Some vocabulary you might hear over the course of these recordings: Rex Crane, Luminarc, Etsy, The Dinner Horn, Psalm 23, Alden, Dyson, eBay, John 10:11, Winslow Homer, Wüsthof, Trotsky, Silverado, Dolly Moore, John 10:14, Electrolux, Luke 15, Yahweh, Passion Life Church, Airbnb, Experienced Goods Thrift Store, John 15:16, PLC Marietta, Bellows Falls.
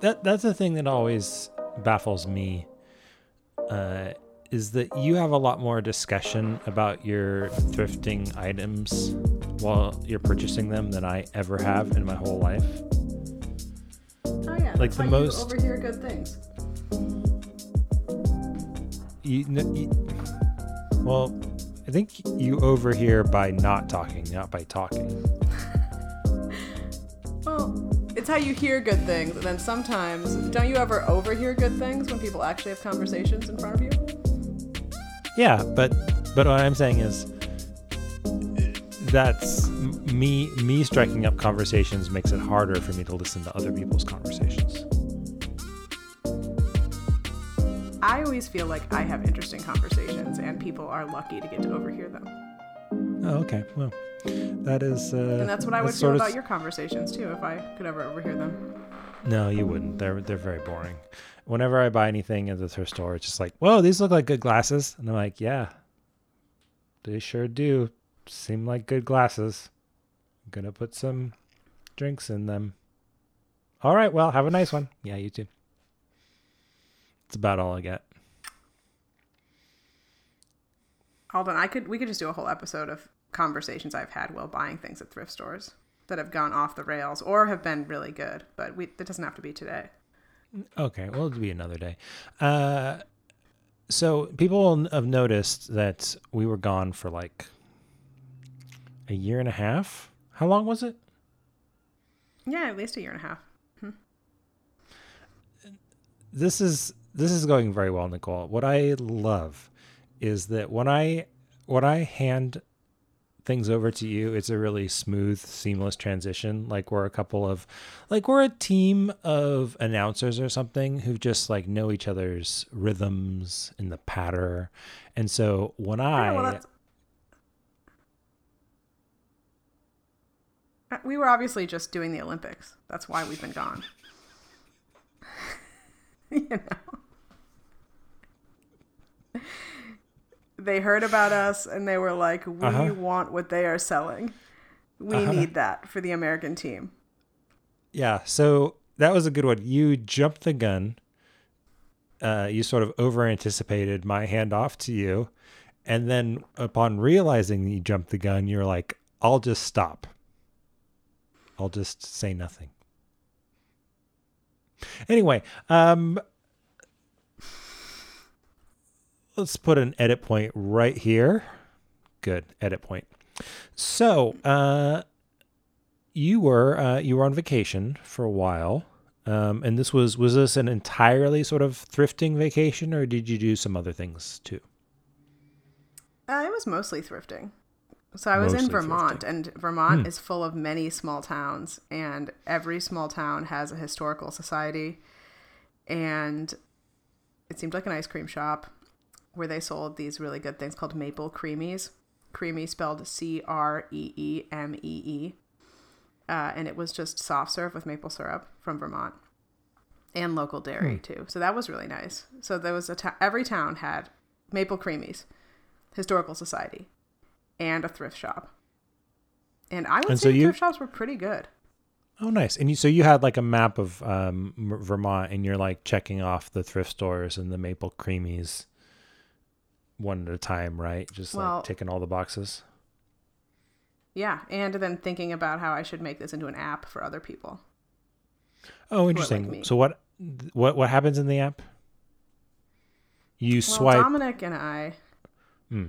That's the thing that always baffles me, is that you have a lot more discussion about your thrifting items while you're purchasing them than I ever have in my whole life. Oh yeah, like the most overhear good things. Well, I think you overhear by not talking, not by talking. Well, it's how you hear good things, and then sometimes, don't you ever overhear good things when people actually have conversations in front of you? Yeah, but what I'm saying is that's me striking up conversations makes it harder for me to listen to other people's conversations. I always feel like I have interesting conversations, and people are lucky to get to overhear them. Oh, okay. Well, that is... and that's what I would feel about your conversations, too, if I could ever overhear them. No, you wouldn't. They're very boring. Whenever I buy anything at the thrift store, it's just like, whoa, these look like good glasses. And I'm like, yeah, they sure do seem like good glasses. I'm going to put some drinks in them. All right, well, have a nice one. Yeah, you too. That's about all I get. Alden, we could just do a whole episode of conversations I've had while buying things at thrift stores that have gone off the rails or have been really good, but it doesn't have to be today. Okay, well, it'll be another day. So people have noticed that we were gone for like a year and a half. How long was it? Yeah, at least a year and a half. This is going very well, Nicole. What I love is that when I hand things over to you, it's a really smooth, seamless transition. Like we're a team of announcers or something who just like know each other's rhythms and the patter. And so when we were obviously just doing the Olympics. That's why we've been gone. You know, they heard about us and they were like, we want what they are selling. We need that for the American team. Yeah. So that was a good one. You jumped the gun. You sort of over anticipated my handoff to you. And then upon realizing that you jumped the gun, you're like, I'll just stop. I'll just say nothing. Anyway, let's put an edit point right here. Good edit point. So, you were on vacation for a while, and this was this an entirely sort of thrifting vacation, or did you do some other things too? It was mostly thrifting. So I was mostly in Vermont, and Vermont is full of many small towns, and every small town has a historical society, and it seemed like an ice cream shop where they sold these really good things called maple creamies. Creamy spelled Creemee, and it was just soft serve with maple syrup from Vermont and local dairy too. So that was really nice. So there was every town had maple creamies, historical society, and a thrift shop. And I would say thrift shops were pretty good. Oh, nice. And you had like a map of Vermont, and you're like checking off the thrift stores and the maple creamies one at a time, right? Just like ticking all the boxes. Yeah. And then thinking about how I should make this into an app for other people. Oh, interesting. Like so what happens in the app? You swipe. Dominic and I. Hmm.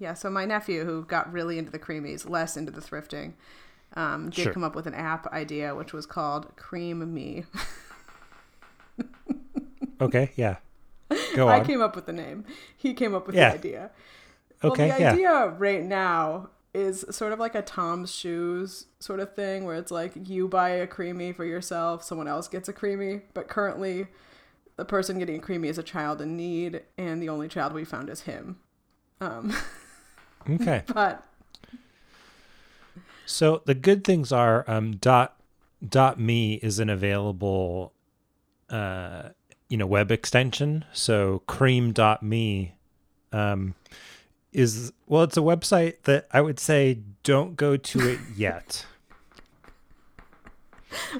Yeah, so my nephew, who got really into the creamies, less into the thrifting, did come up with an app idea, which was called Cream Me. Okay, yeah. Go on. I came up with the name. He came up with the idea. Okay, well, the idea right now is sort of like a Tom's Shoes sort of thing, where it's like you buy a creamy for yourself, someone else gets a creamy, but currently the person getting a creamy is a child in need, and the only child we found is him. Okay. But so the good things are .me is an available web extension. So cream.me is it's a website that I would say don't go to it yet.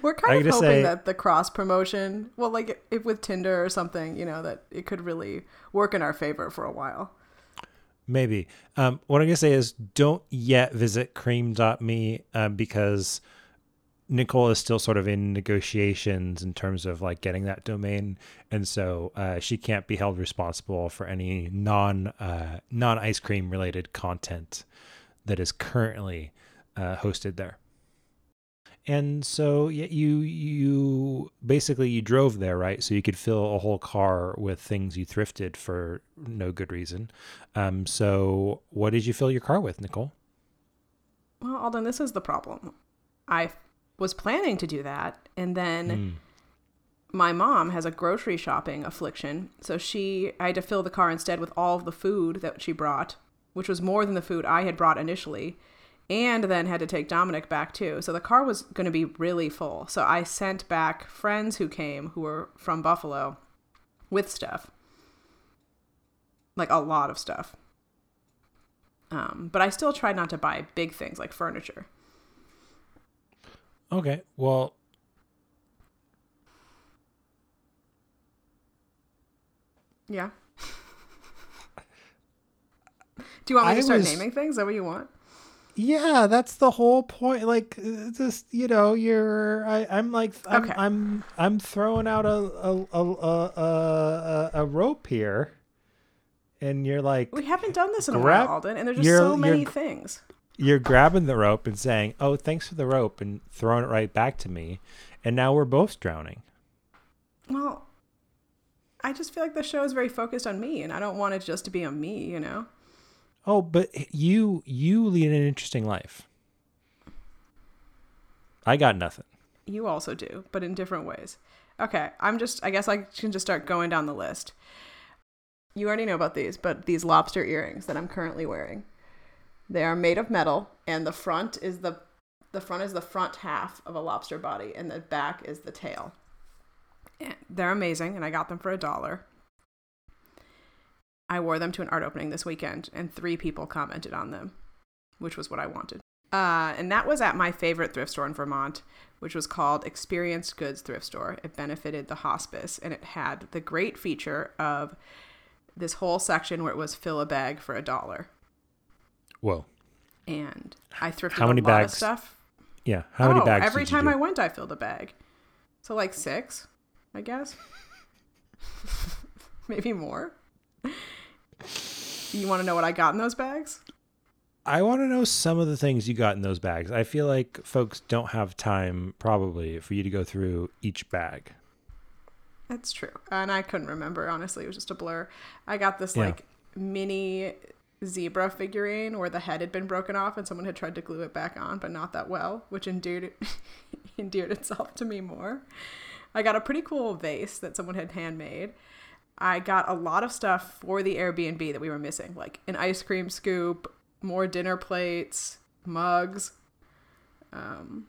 We're kind of hoping that the cross promotion, well, like if with Tinder or something, you know, that it could really work in our favor for a while. Maybe. What I'm going to say is don't yet visit cream.me because Nicole is still sort of in negotiations in terms of like getting that domain. And so she can't be held responsible for any non-ice cream related content that is currently hosted there. And so yeah, you basically you drove there, right? So you could fill a whole car with things you thrifted for no good reason. So what did you fill your car with, Nicole? Well, Alden, this is the problem. I was planning to do that. And then my mom has a grocery shopping affliction. So I had to fill the car instead with all of the food that she brought, which was more than the food I had brought initially. And then had to take Dominic back too. So the car was going to be really full. So I sent back friends who came who were from Buffalo with stuff. Like a lot of stuff. But I still tried not to buy big things like furniture. Okay, well. Yeah. Do you want me to start naming things? Is that what you want? Yeah, that's the whole point. Like, just you know, I'm throwing out a rope here, and you're like, we haven't done this in a while, Alden, and there's just so many things. You're grabbing the rope and saying, "Oh, thanks for the rope," and throwing it right back to me, and now we're both drowning. Well, I just feel like the show is very focused on me, and I don't want it just to be on me, you know. Oh, but you lead an interesting life. I got nothing. You also do, but in different ways. Okay, I guess I can just start going down the list. You already know about these, but these lobster earrings that I'm currently wearing. They are made of metal, and the front is the front half of a lobster body, and the back is the tail. And they're amazing, and I got them for $1. I wore them to an art opening this weekend, and 3 people commented on them, which was what I wanted. And that was at my favorite thrift store in Vermont, which was called Experienced Goods Thrift Store. It benefited the hospice, and it had the great feature of this whole section where it was fill a bag for $1. Whoa. And I thrifted a lot of stuff. Yeah. How many bags? Every time I went, I filled a bag. So like 6, I guess. Maybe more. You want to know what I got in those bags? I want to know some of the things you got in those bags. I feel like folks don't have time, probably, for you to go through each bag. That's true. And I couldn't remember, honestly. It was just a blur. I got this, like, mini zebra figurine where the head had been broken off and someone had tried to glue it back on, but not that well, which endeared itself to me more. I got a pretty cool vase that someone had handmade. I got a lot of stuff for the Airbnb that we were missing, like an ice cream scoop, more dinner plates, mugs, and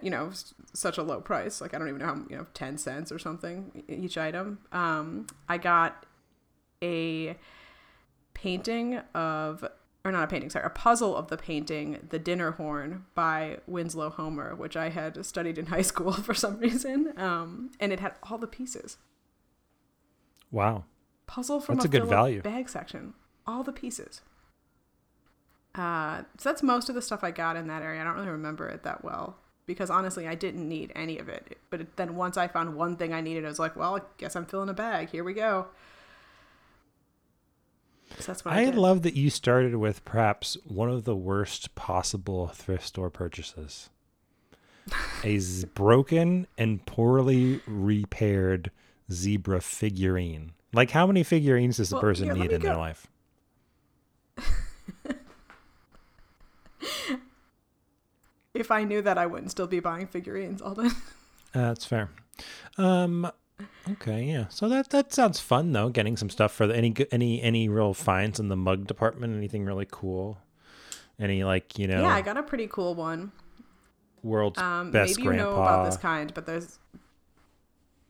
you know, such a low price. Like I don't even know how, you know, 10 cents or something each item. I got a puzzle of the painting, The Dinner Horn by Winslow Homer, which I had studied in high school for some reason, and it had all the pieces. Wow. Puzzle from a good value bag section. All the pieces. So that's most of the stuff I got in that area. I don't really remember it that well because honestly, I didn't need any of it. But then once I found one thing I needed, I was like, well, I guess I'm filling a bag. Here we go. So that's what I did. I love that you started with perhaps one of the worst possible thrift store purchases. A broken and poorly repaired zebra figurine. Like how many figurines does a person need in their life? If I knew that I wouldn't still be buying figurines, Alden. That's fair. Okay, yeah. So that sounds fun though, getting some stuff for any real finds in the mug department, anything really cool. Any like, you know. Yeah, I got a pretty cool one. World's best maybe grandpa. You know about this kind, but there's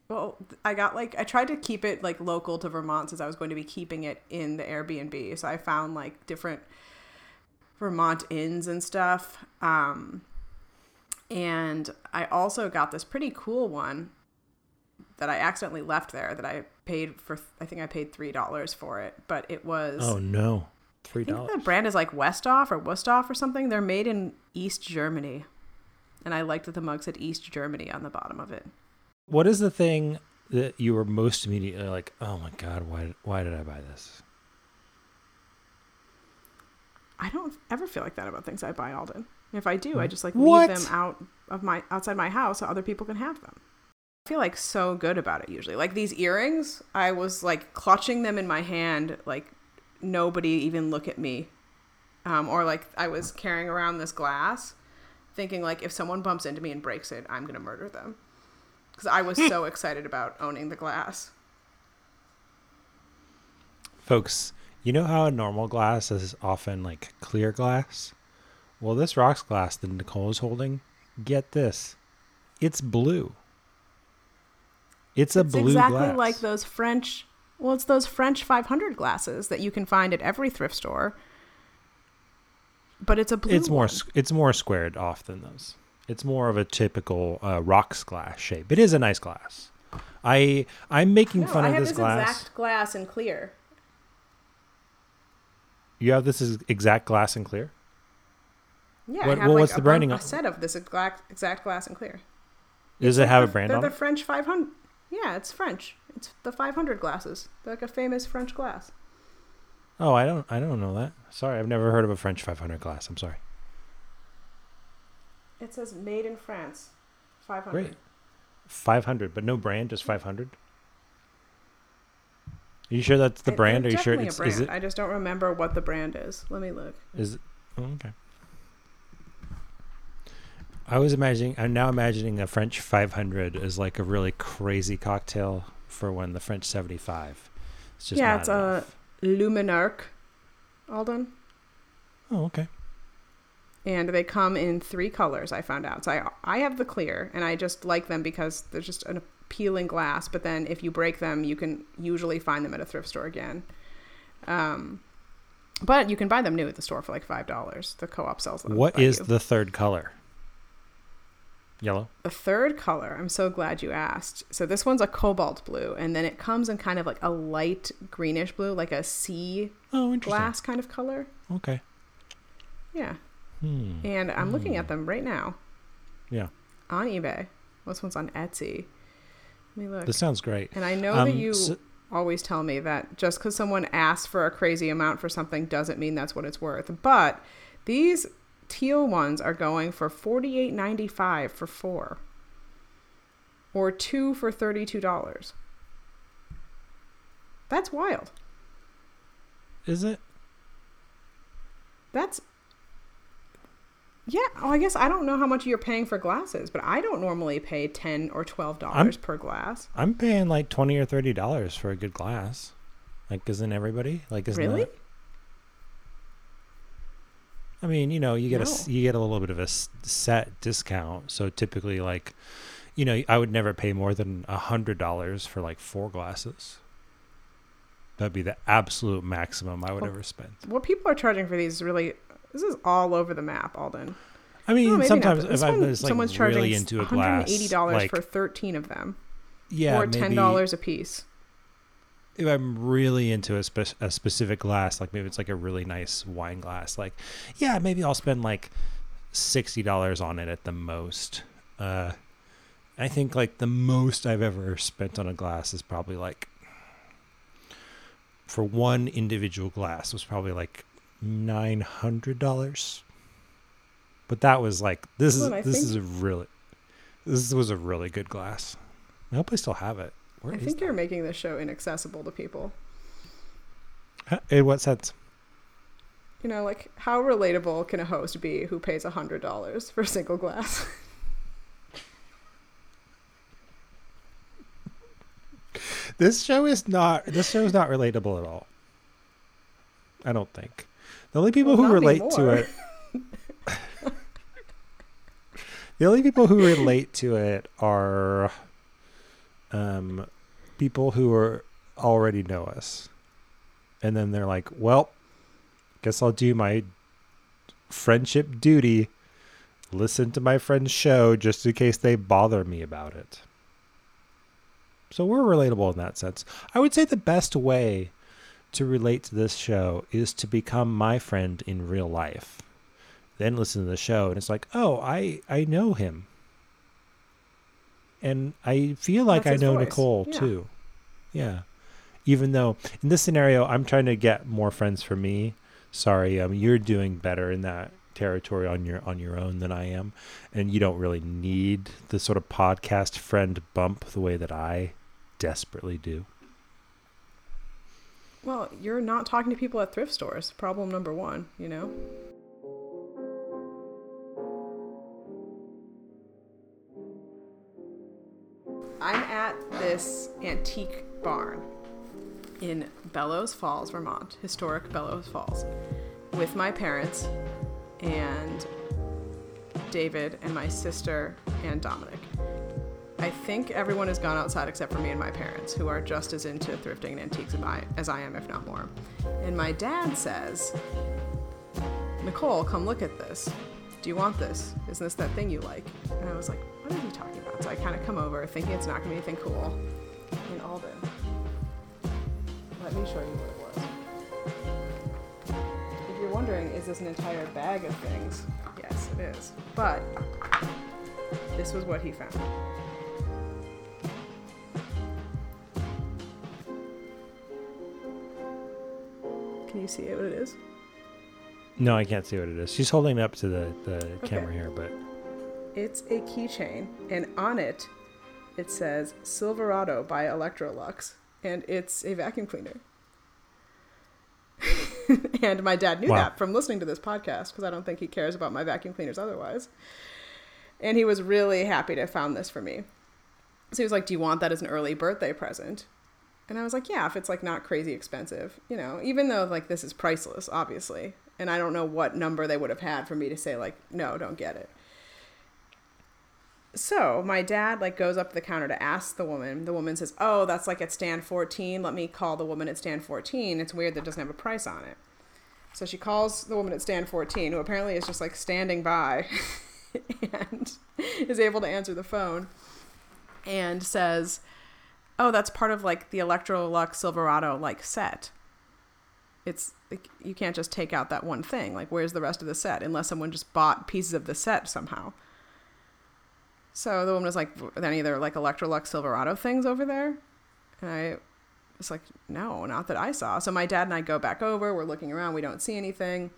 well, I got like, I tried to keep it like local to Vermont since I was going to be keeping it in the Airbnb. So I found like different Vermont inns and stuff. And I also got this pretty cool one that I accidentally left there that I paid for. I think I paid $3 for it, but it was... Oh, no. $3. I think the brand is like Wüsthof or Wüsthof or something. They're made in East Germany. And I liked that the mug said East Germany on the bottom of it. What is the thing that you were most immediately like, oh my God, why did I buy this? I don't ever feel like that about things I buy, Alden. If I do, I just like leave them outside my house so other people can have them. I feel like so good about it usually. Like these earrings, I was like clutching them in my hand, like nobody even look at me. Or like I was carrying around this glass thinking like if someone bumps into me and breaks it, I'm going to murder them. Because I was so excited about owning the glass. Folks, you know how a normal glass is often like clear glass? Well, this rocks glass that Nicole is holding, get this. It's blue. It's blue exactly glass. Exactly like those French... Well, it's those French 500 glasses that you can find at every thrift store. But it's a blue one. It's more squared off than those. It's more of a typical rocks glass shape. It is a nice glass. I'm making fun of this glass. I have this exact glass and clear. You have this exact glass and clear? Yeah, I have a set of this exact glass and clear. Does it have a brand on it? They're the French 500. Yeah, it's French. It's the 500 glasses. They're like a famous French glass. Oh, I don't know that. Sorry, I've never heard of a French 500 glass. I'm sorry. It says made in France, 500. Great. 500, but no brand, just 500? Are you sure that's the brand? Are you sure it's a brand? I just don't remember what the brand is. Let me look. Is it? Oh, okay. I was imagining, I'm now imagining a French 500 is like a really crazy cocktail for when the French 75. It's just not enough. A Luminarc, Alden. Oh, okay. And they come in 3 colors, I found out. So I have the clear, and I just like them because they're just an appealing glass. But then if you break them, you can usually find them at a thrift store again. But you can buy them new at the store for like $5. The co-op sells them. What is the third color? Yellow? The third color. I'm so glad you asked. So this one's a cobalt blue, and then it comes in kind of like a light greenish blue, like a sea glass kind of color. Okay. Yeah. And I'm looking at them right now. Yeah. On eBay. This one's on Etsy. Let me look. This sounds great. And I know that you always tell me that just because someone asks for a crazy amount for something doesn't mean that's what it's worth. But these teal ones are going for $48.95 for 4. Or 2 for $32. That's wild. Is it? That's... Yeah, I guess I don't know how much you're paying for glasses, but I don't normally pay $10 or $12 per glass. I'm paying like $20 or $30 for a good glass. Like, isn't everybody? Like, isn't really? That... I mean, you know, you get a little bit of a set discount. So typically, like, you know, I would never pay more than $100 for like 4 glasses. That'd be the absolute maximum I would ever spend. What people are charging for these really... This is all over the map, Alden. I mean, sometimes if I'm someone's charging really into a glass, $180 like, for 13 of them, or $10 a piece. If I'm really into a specific glass, like maybe it's like a really nice wine glass, like maybe I'll spend like $60 on it at the most. I think like the most I've ever spent on a glass is probably like for one individual glass was probably like $900, but that was like this was a really good glass. I hope I still have it. Where I think you're making this show inaccessible to people. In what sense? You know, like how relatable can a host be who pays $100 for a single glass? This show is not relatable at all. I don't think. The only people who relate to it, are people who already know us, and then they're like, "Well, guess I'll do my friendship duty. listen to my friend's show just in case they bother me about it. So we're relatable in that sense. I would say the best way to relate to this show is to become my friend in real life. Then listen to the show and it's like, oh, I know him. And I feel like I know Nicole too. Yeah. Even though in this scenario, I'm trying to get more friends for me. Sorry, you're doing better in that territory on your own than I am. And you don't really need the sort of podcast friend bump the way that I desperately do. Well, you're not talking to people at thrift stores. Problem number one, you know? I'm at this antique barn in Bellows Falls, Vermont, historic Bellows Falls, with my parents and David and my sister and Dominic. I think everyone has gone outside except for me and my parents, who are just as into thrifting and antiques as I am, if not more. And my dad says, Nicole, come look at this. Do you want this? Isn't this that thing you like? And I was like, what are you talking about? So I kind of come over thinking it's not going to be anything cool. And Alden, let me show you what it was. If you're wondering, is this an entire bag of things? Yes, it is. But this was what he found. Can you see what it is? No, I can't see what it is. She's holding it up to the camera here, but... It's a keychain, and on it, it says Silverado by Electrolux, and it's a vacuum cleaner. And my dad knew that from listening to this podcast, because I don't think he cares about my vacuum cleaners otherwise. And he was really happy to have found this for me. So he was like, do you want that as an early birthday present? And I was like, yeah, if it's like not crazy expensive, you know, even though like this is priceless, obviously. And I don't know what number they would have had for me to say like, no, don't get it. So my dad like goes up to the counter to ask the woman. The woman says, oh, that's like at stand 14. Let me call the woman at stand 14. It's weird that it doesn't have a price on it. So she calls the woman at stand 14, who apparently is just like standing by and is able to answer the phone, and says, oh, that's part of like the Electrolux Silverado like set. It's like, you can't just take out that one thing. Like, where's the rest of the set? Unless someone just bought pieces of the set somehow. So the woman was like, are any of their like Electrolux Silverado things over there? And I was like, no, not that I saw. So my dad and I go back over, we're looking around, we don't see anything.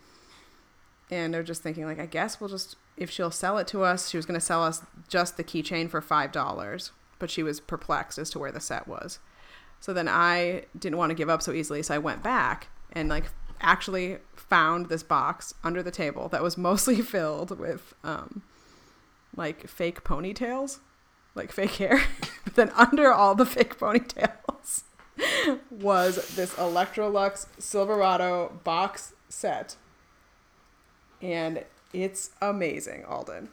And they're just thinking like, I guess we'll just, if she'll sell it to us, she was going to sell us just the keychain for $5, but she was perplexed as to where the set was. So then I didn't want to give up so easily. So I went back and like actually found this box under the table that was mostly filled with, like fake ponytails, like fake hair. But then under all the fake ponytails was this Electrolux Silverado box set. And it's amazing, Alden.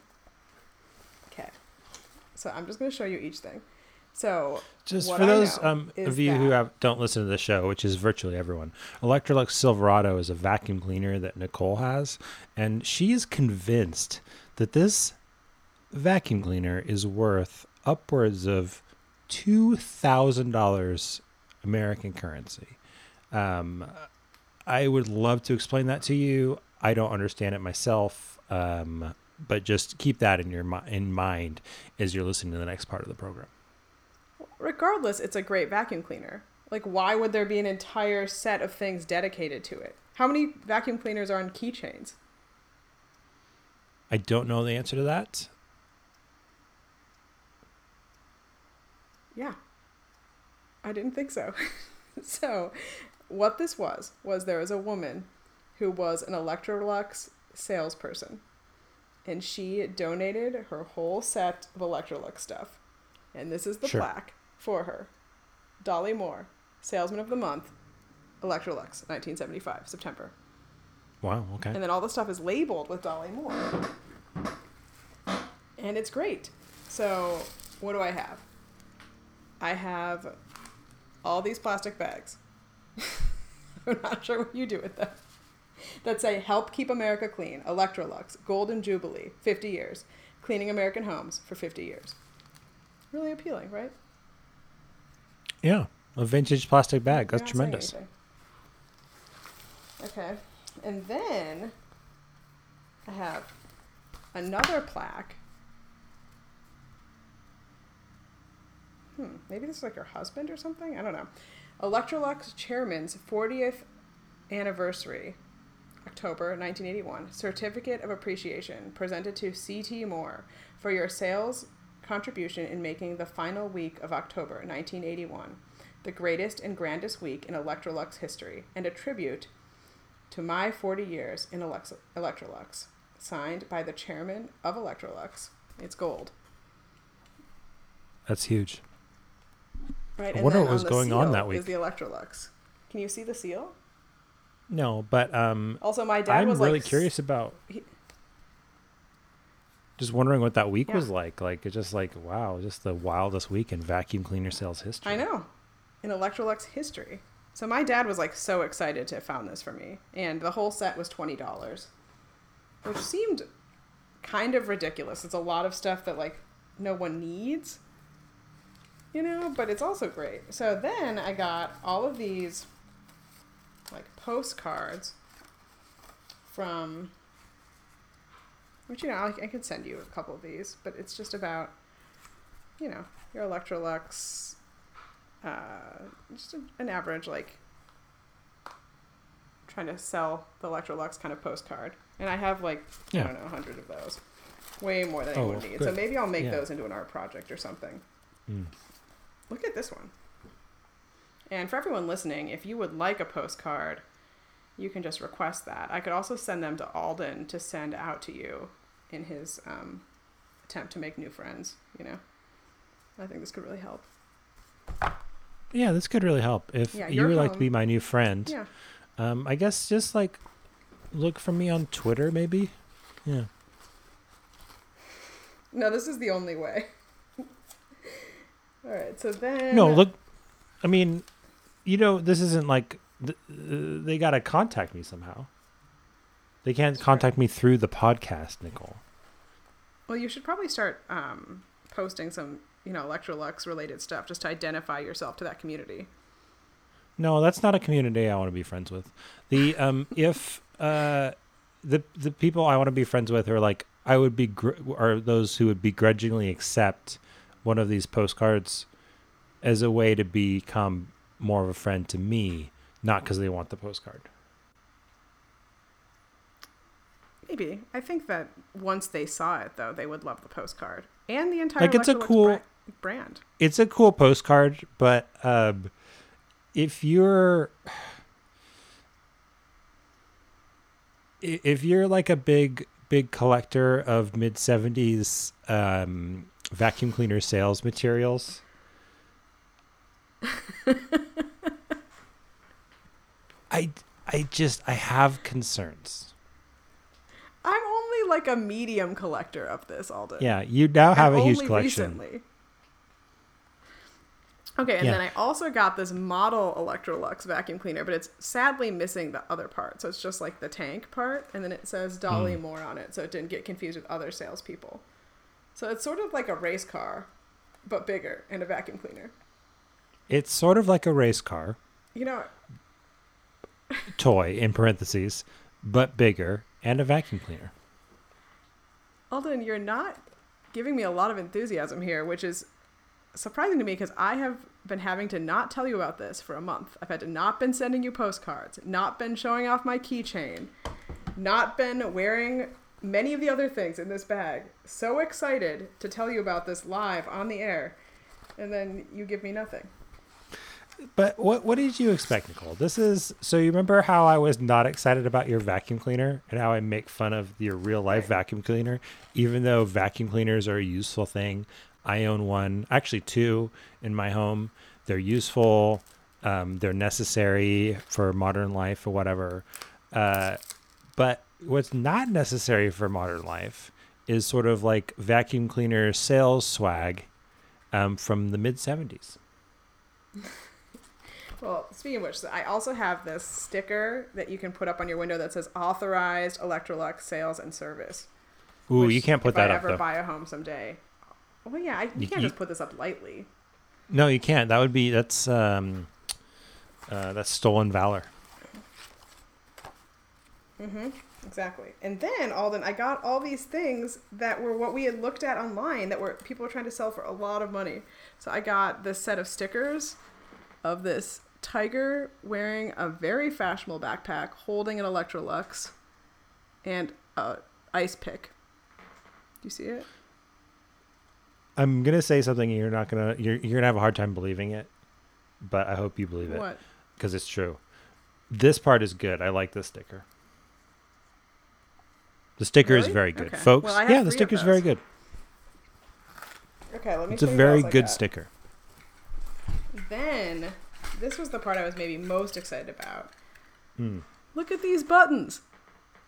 Okay. So I'm just going to show you each thing. So just for those of you who don't listen to the show, which is virtually everyone, Electrolux Silverado is a vacuum cleaner that Nicole has. And she is convinced that this vacuum cleaner is worth upwards of $2,000 American currency. I would love to explain that to you. I don't understand it myself, but just keep that in your mind as you're listening to the next part of the program. Regardless, it's a great vacuum cleaner. Like, why would there be an entire set of things dedicated to it? How many vacuum cleaners are on keychains? I don't know the answer to that. Yeah, I didn't think so. So what this was there was a woman who was an Electrolux salesperson, and she donated her whole set of Electrolux stuff. And this is the plaque for her. Dolly Moore, Salesman of the Month, Electrolux, 1975, September. Wow, okay. And then all the stuff is labeled with Dolly Moore. And it's great. So what do I have? I have all these plastic bags. I'm not sure what you do with them. that say, "Help Keep America Clean, Electrolux, Golden Jubilee, 50 years, cleaning American homes for 50 years." Really appealing, right? Yeah. A vintage plastic bag. That's tremendous. Okay. And then I have another plaque. Maybe this is like her husband or something? I don't know. Electrolux Chairman's 40th Anniversary, October 1981. Certificate of Appreciation presented to C.T. Moore for your sales contribution in making the final week of October 1981 the greatest and grandest week in Electrolux history, and a tribute to my 40 years in Electrolux. Signed by the chairman of Electrolux. It's gold. That's huge. Right, I wonder what was going on that week. Is the Electrolux? Can you see the seal? No, but also my dad was really curious about. Just wondering what that week was like. Like it's just like wow, just the wildest week in vacuum cleaner sales history. I know, in Electrolux history. So my dad was like so excited to have found this for me, and the whole set was $20, which seemed kind of ridiculous. It's a lot of stuff that like no one needs. You know, but it's also great. So then I got all of these like postcards from, which, you know, I could send you a couple of these, but it's just about, you know, your Electrolux, just an average, like trying to sell the Electrolux kind of postcard. And I have like, I don't know, 100 of those, way more than anyone needs. Good. So maybe I'll make those into an art project or something. Look at this one. And for everyone listening, if you would like a postcard, you can just request that. I could also send them to Alden to send out to you in his attempt to make new friends, you know. I think this could really help. Yeah, this could really help. If you would like to be my new friend, I guess just like look for me on Twitter maybe. Yeah. No, this is the only way. All right, so then... No, look, I mean, you know, this isn't like... they got to contact me somehow. They can't contact me through the podcast, Nicole. Well, you should probably start posting some, you know, Electrolux-related stuff just to identify yourself to that community. No, that's not a community I want to be friends with. The if the people I want to be friends with are like, I would be... are those who would begrudgingly accept... one of these postcards as a way to become more of a friend to me, not because they want the postcard. Maybe. I think that once they saw it, though, they would love the postcard and the entire like it's a cool brand. It's a cool postcard, but if you're like a big collector of mid-70s vacuum cleaner sales materials. I have concerns. I'm only like a medium collector of this, Alden. Yeah, you now have a huge collection. Recently. Okay, and then I also got this model Electrolux vacuum cleaner, but it's sadly missing the other part. So it's just like the tank part, and then it says Dolly Moore on it, so it didn't get confused with other salespeople. So it's sort of like a race car, but bigger, and a vacuum cleaner. It's sort of like a race car. You know... toy, in parentheses, but bigger, and a vacuum cleaner. Alden, you're not giving me a lot of enthusiasm here, which is surprising to me because I have been having to not tell you about this for a month. I've had to not been sending you postcards, not been showing off my keychain, not been wearing... many of the other things in this bag. So excited to tell you about this live on the air, and then you give me nothing. But what did you expect, Nicole? This is so. You remember how I was not excited about your vacuum cleaner, and how I make fun of your real life vacuum cleaner, even though vacuum cleaners are a useful thing. I own one, actually two, in my home. They're useful. They're necessary for modern life or whatever. But what's not necessary for modern life is sort of like vacuum cleaner sales swag from the mid-70s. Well, speaking of which, I also have this sticker that you can put up on your window that says authorized Electrolux sales and service. Ooh, you can't put that up, though. If I ever buy a home someday. Well, yeah, you can't just put this up lightly. No, you can't. That would be, that's stolen valor. Mm-hmm. Exactly. And then, Alden, I got all these things that were what we had looked at online that were people were trying to sell for a lot of money. So I got this set of stickers of this tiger wearing a very fashionable backpack, holding an Electrolux and an ice pick. Do you see it? I'm going to say something and you're going to have a hard time believing it, but I hope you believe it. What? Because it's true. This part is good. I like this sticker. The sticker is very good, okay. Folks. Well, yeah, the sticker is very good. Okay, let me. It's a very good sticker. Then, this was the part I was maybe most excited about. Mm. Look at these buttons.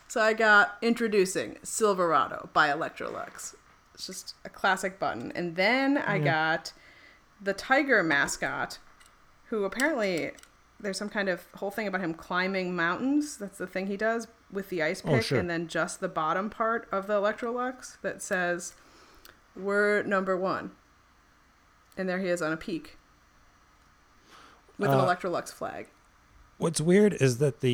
So I got Introducing Silverado by Electrolux. It's just a classic button. And then I got the tiger mascot, who apparently there's some kind of whole thing about him climbing mountains. That's the thing he does. With the ice pick, and then just the bottom part of the Electrolux that says, "We're number one," and there he is on a peak with an Electrolux flag. What's weird is that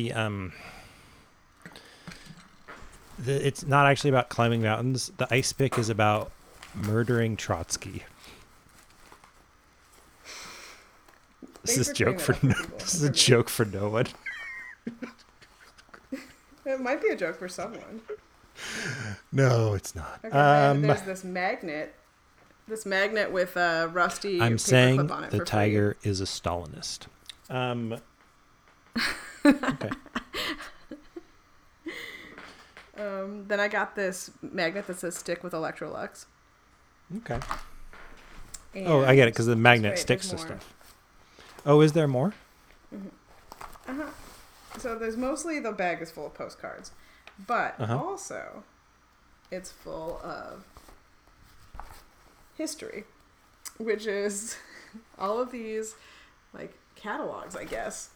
it's not actually about climbing mountains. The ice pick is about murdering Trotsky. This is a joke for no one. It might be a joke for someone. No, it's not. Okay, there's this magnet with a rusty paper clip on it. I'm saying the tiger is a Stalinist. Okay. Then I got this magnet that says "Stick with Electrolux." Okay. And I get it because the magnet sticks to stuff. Oh, is there more? Mm-hmm. Uh huh. So there's mostly the bag is full of postcards, but also it's full of history, which is all of these like catalogs, I guess,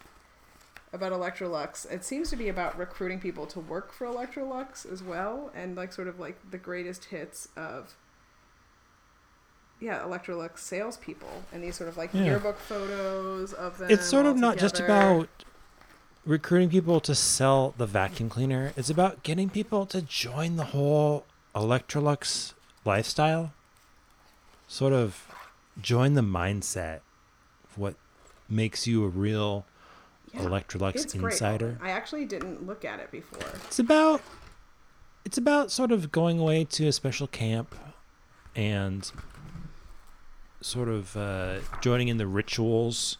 about Electrolux. It seems to be about recruiting people to work for Electrolux as well, and like sort of like the greatest hits of Electrolux salespeople, and these sort of like yearbook photos of them. It's sort of not just about recruiting people to sell the vacuum cleaner. It's about getting people to join the whole Electrolux lifestyle. Sort of join the mindset of what makes you a real Electrolux insider. Great. I actually didn't look at it before. It's about sort of going away to a special camp and sort of joining in the rituals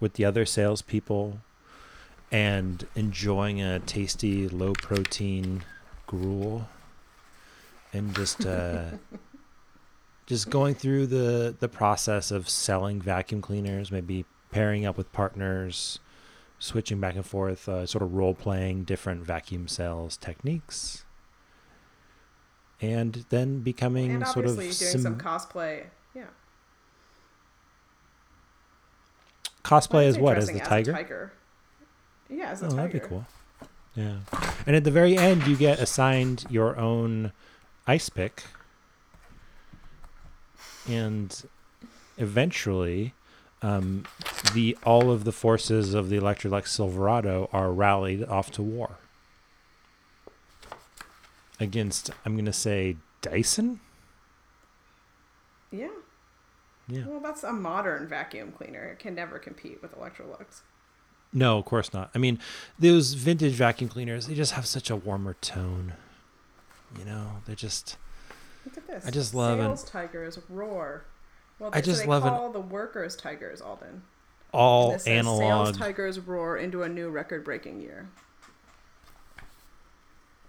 with the other salespeople. And enjoying a tasty, low-protein gruel, and just going through the process of selling vacuum cleaners, maybe pairing up with partners, switching back and forth, sort of role-playing different vacuum sales techniques, and then becoming and sort of doing some cosplay. Yeah, cosplay is what? As the tiger? Yeah, as a tiger. That'd be cool. Yeah. And at the very end, you get assigned your own ice pick. And eventually, all of the forces of the Electrolux Silverado are rallied off to war. Against, I'm going to say, Dyson? Yeah. Yeah. Well, that's a modern vacuum cleaner. It can never compete with Electrolux. No, of course not. I mean, those vintage vacuum cleaners, they just have such a warmer tone. You know, they're just... Look at this. I just love it. Sales tigers roar. Well, they call the workers tigers, Alden. All analog. Sales tigers roar into a new record-breaking year.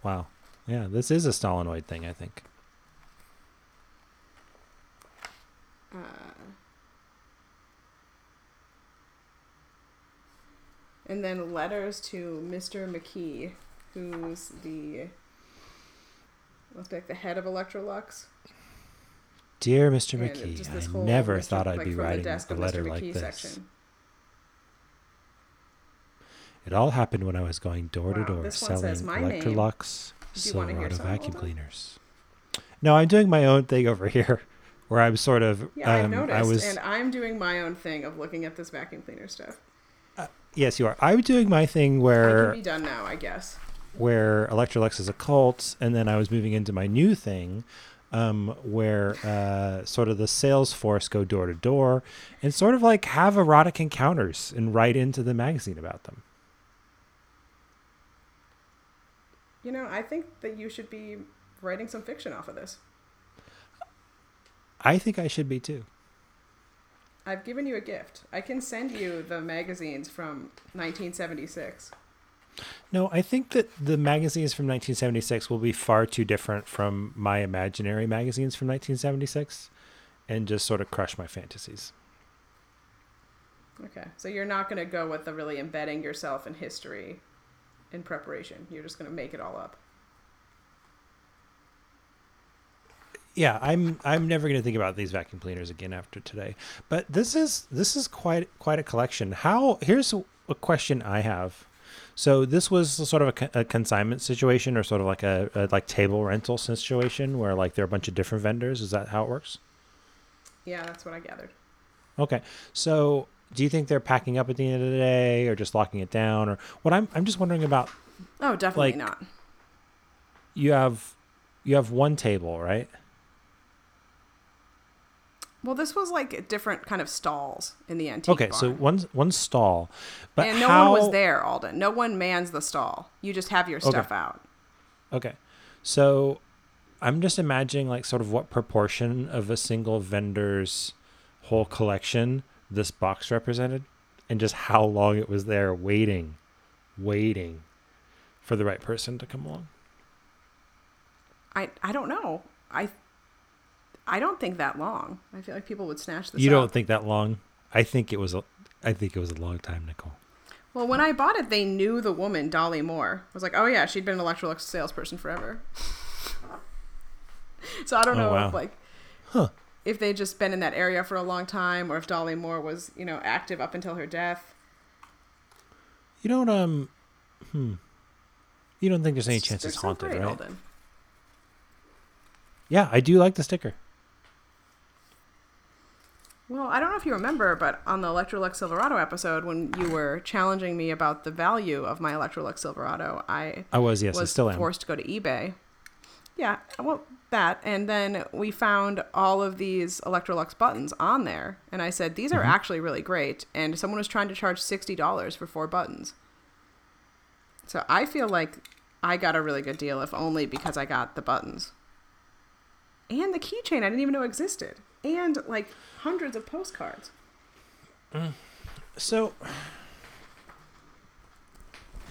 Wow. Yeah, this is a Stalinoid thing, I think. And then letters to Mr. McKee, who's the head of Electrolux. Dear Mr. McKee, I never thought I'd be writing a letter like this. It all happened when I was going door to door selling Electrolux Silverado vacuum cleaners. No, I'm doing my own thing over here, where I'm sort of... Yeah, I've noticed, and I'm doing my own thing of looking at this vacuum cleaner stuff. Yes, you are. I'm doing my thing where... I can be done now, I guess. Where Electrolux is a cult, and then I was moving into my new thing, where sort of the sales force go door to door and sort of like have erotic encounters and write into the magazine about them. You know, I think that you should be writing some fiction off of this. I think I should be too. I've given you a gift. I can send you the magazines from 1976. No, I think that the magazines from 1976 will be far too different from my imaginary magazines from 1976 and just sort of crush my fantasies. Okay. So you're not going to go with the really embedding yourself in history in preparation. You're just going to make it all up. Yeah, I'm never going to think about these vacuum cleaners again after today. But this is quite a collection. Here's a question I have. So this was sort of a consignment situation, or sort of like a like table rental situation where like there are a bunch of different vendors. Is that how it works? Yeah, that's what I gathered. Okay. So do you think they're packing up at the end of the day or just locking it down, or what I'm just wondering about? Oh, definitely like, not. You have one table, right? Well, this was like different kind of stalls in the antique barn. Okay, so one stall. But and no one was there, Alden. No one mans the stall. You just have your stuff out. Okay. So I'm just imagining like sort of what proportion of a single vendor's whole collection this box represented, and just how long it was there waiting for the right person to come along. I don't know. I don't think that long. I feel like people would snatch this up. You don't think that long? I think it was a long time, Nicole. Well, when I bought it, they knew the woman, Dolly Moore. I was like, oh yeah, she'd been an Electrolux salesperson forever. So I don't know if they'd just been in that area for a long time, or if Dolly Moore was, you know, active up until her death. You don't you don't think there's any chance it's haunted, right? Alden. Yeah, I do like the sticker. Well, I don't know if you remember, but on the Electrolux Silverado episode, when you were challenging me about the value of my Electrolux Silverado, I still am forced to go to eBay. Yeah, well, that. And then we found all of these Electrolux buttons on there. And I said, these are actually really great. And someone was trying to charge $60 for 4 buttons. So I feel like I got a really good deal, if only because I got the buttons. And the keychain I didn't even know existed. And like hundreds of postcards. So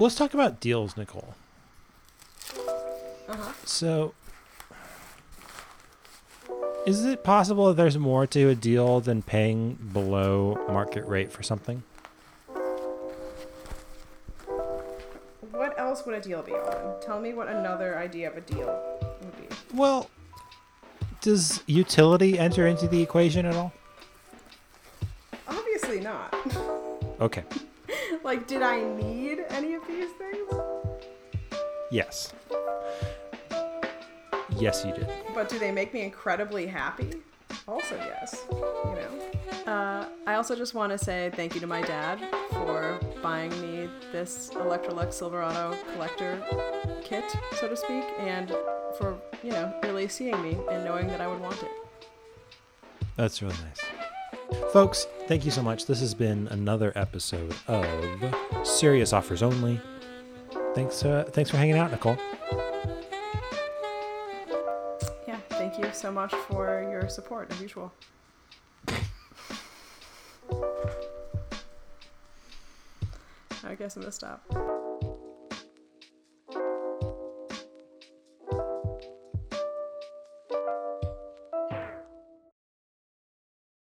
let's talk about deals, Nicole. So is it possible that there's more to a deal than paying below market rate for something? What else would a deal be on? Tell me what another idea of a deal would be. Well, does utility enter into the equation at all? Obviously not. Okay. Like, did I need any of these things? Yes. Yes, you did. But do they make me incredibly happy? Also, yes. You know? I also just want to say thank you to my dad for buying me this Electrolux Silverado collector kit, so to speak, and for, you know, really seeing me and knowing that I would want it. That's really nice. Folks, thank you so much. This has been another episode of Serious Offers Only. Thanks for hanging out, Nicole. Yeah, thank you so much for your support, as usual. I guess I'm going to stop.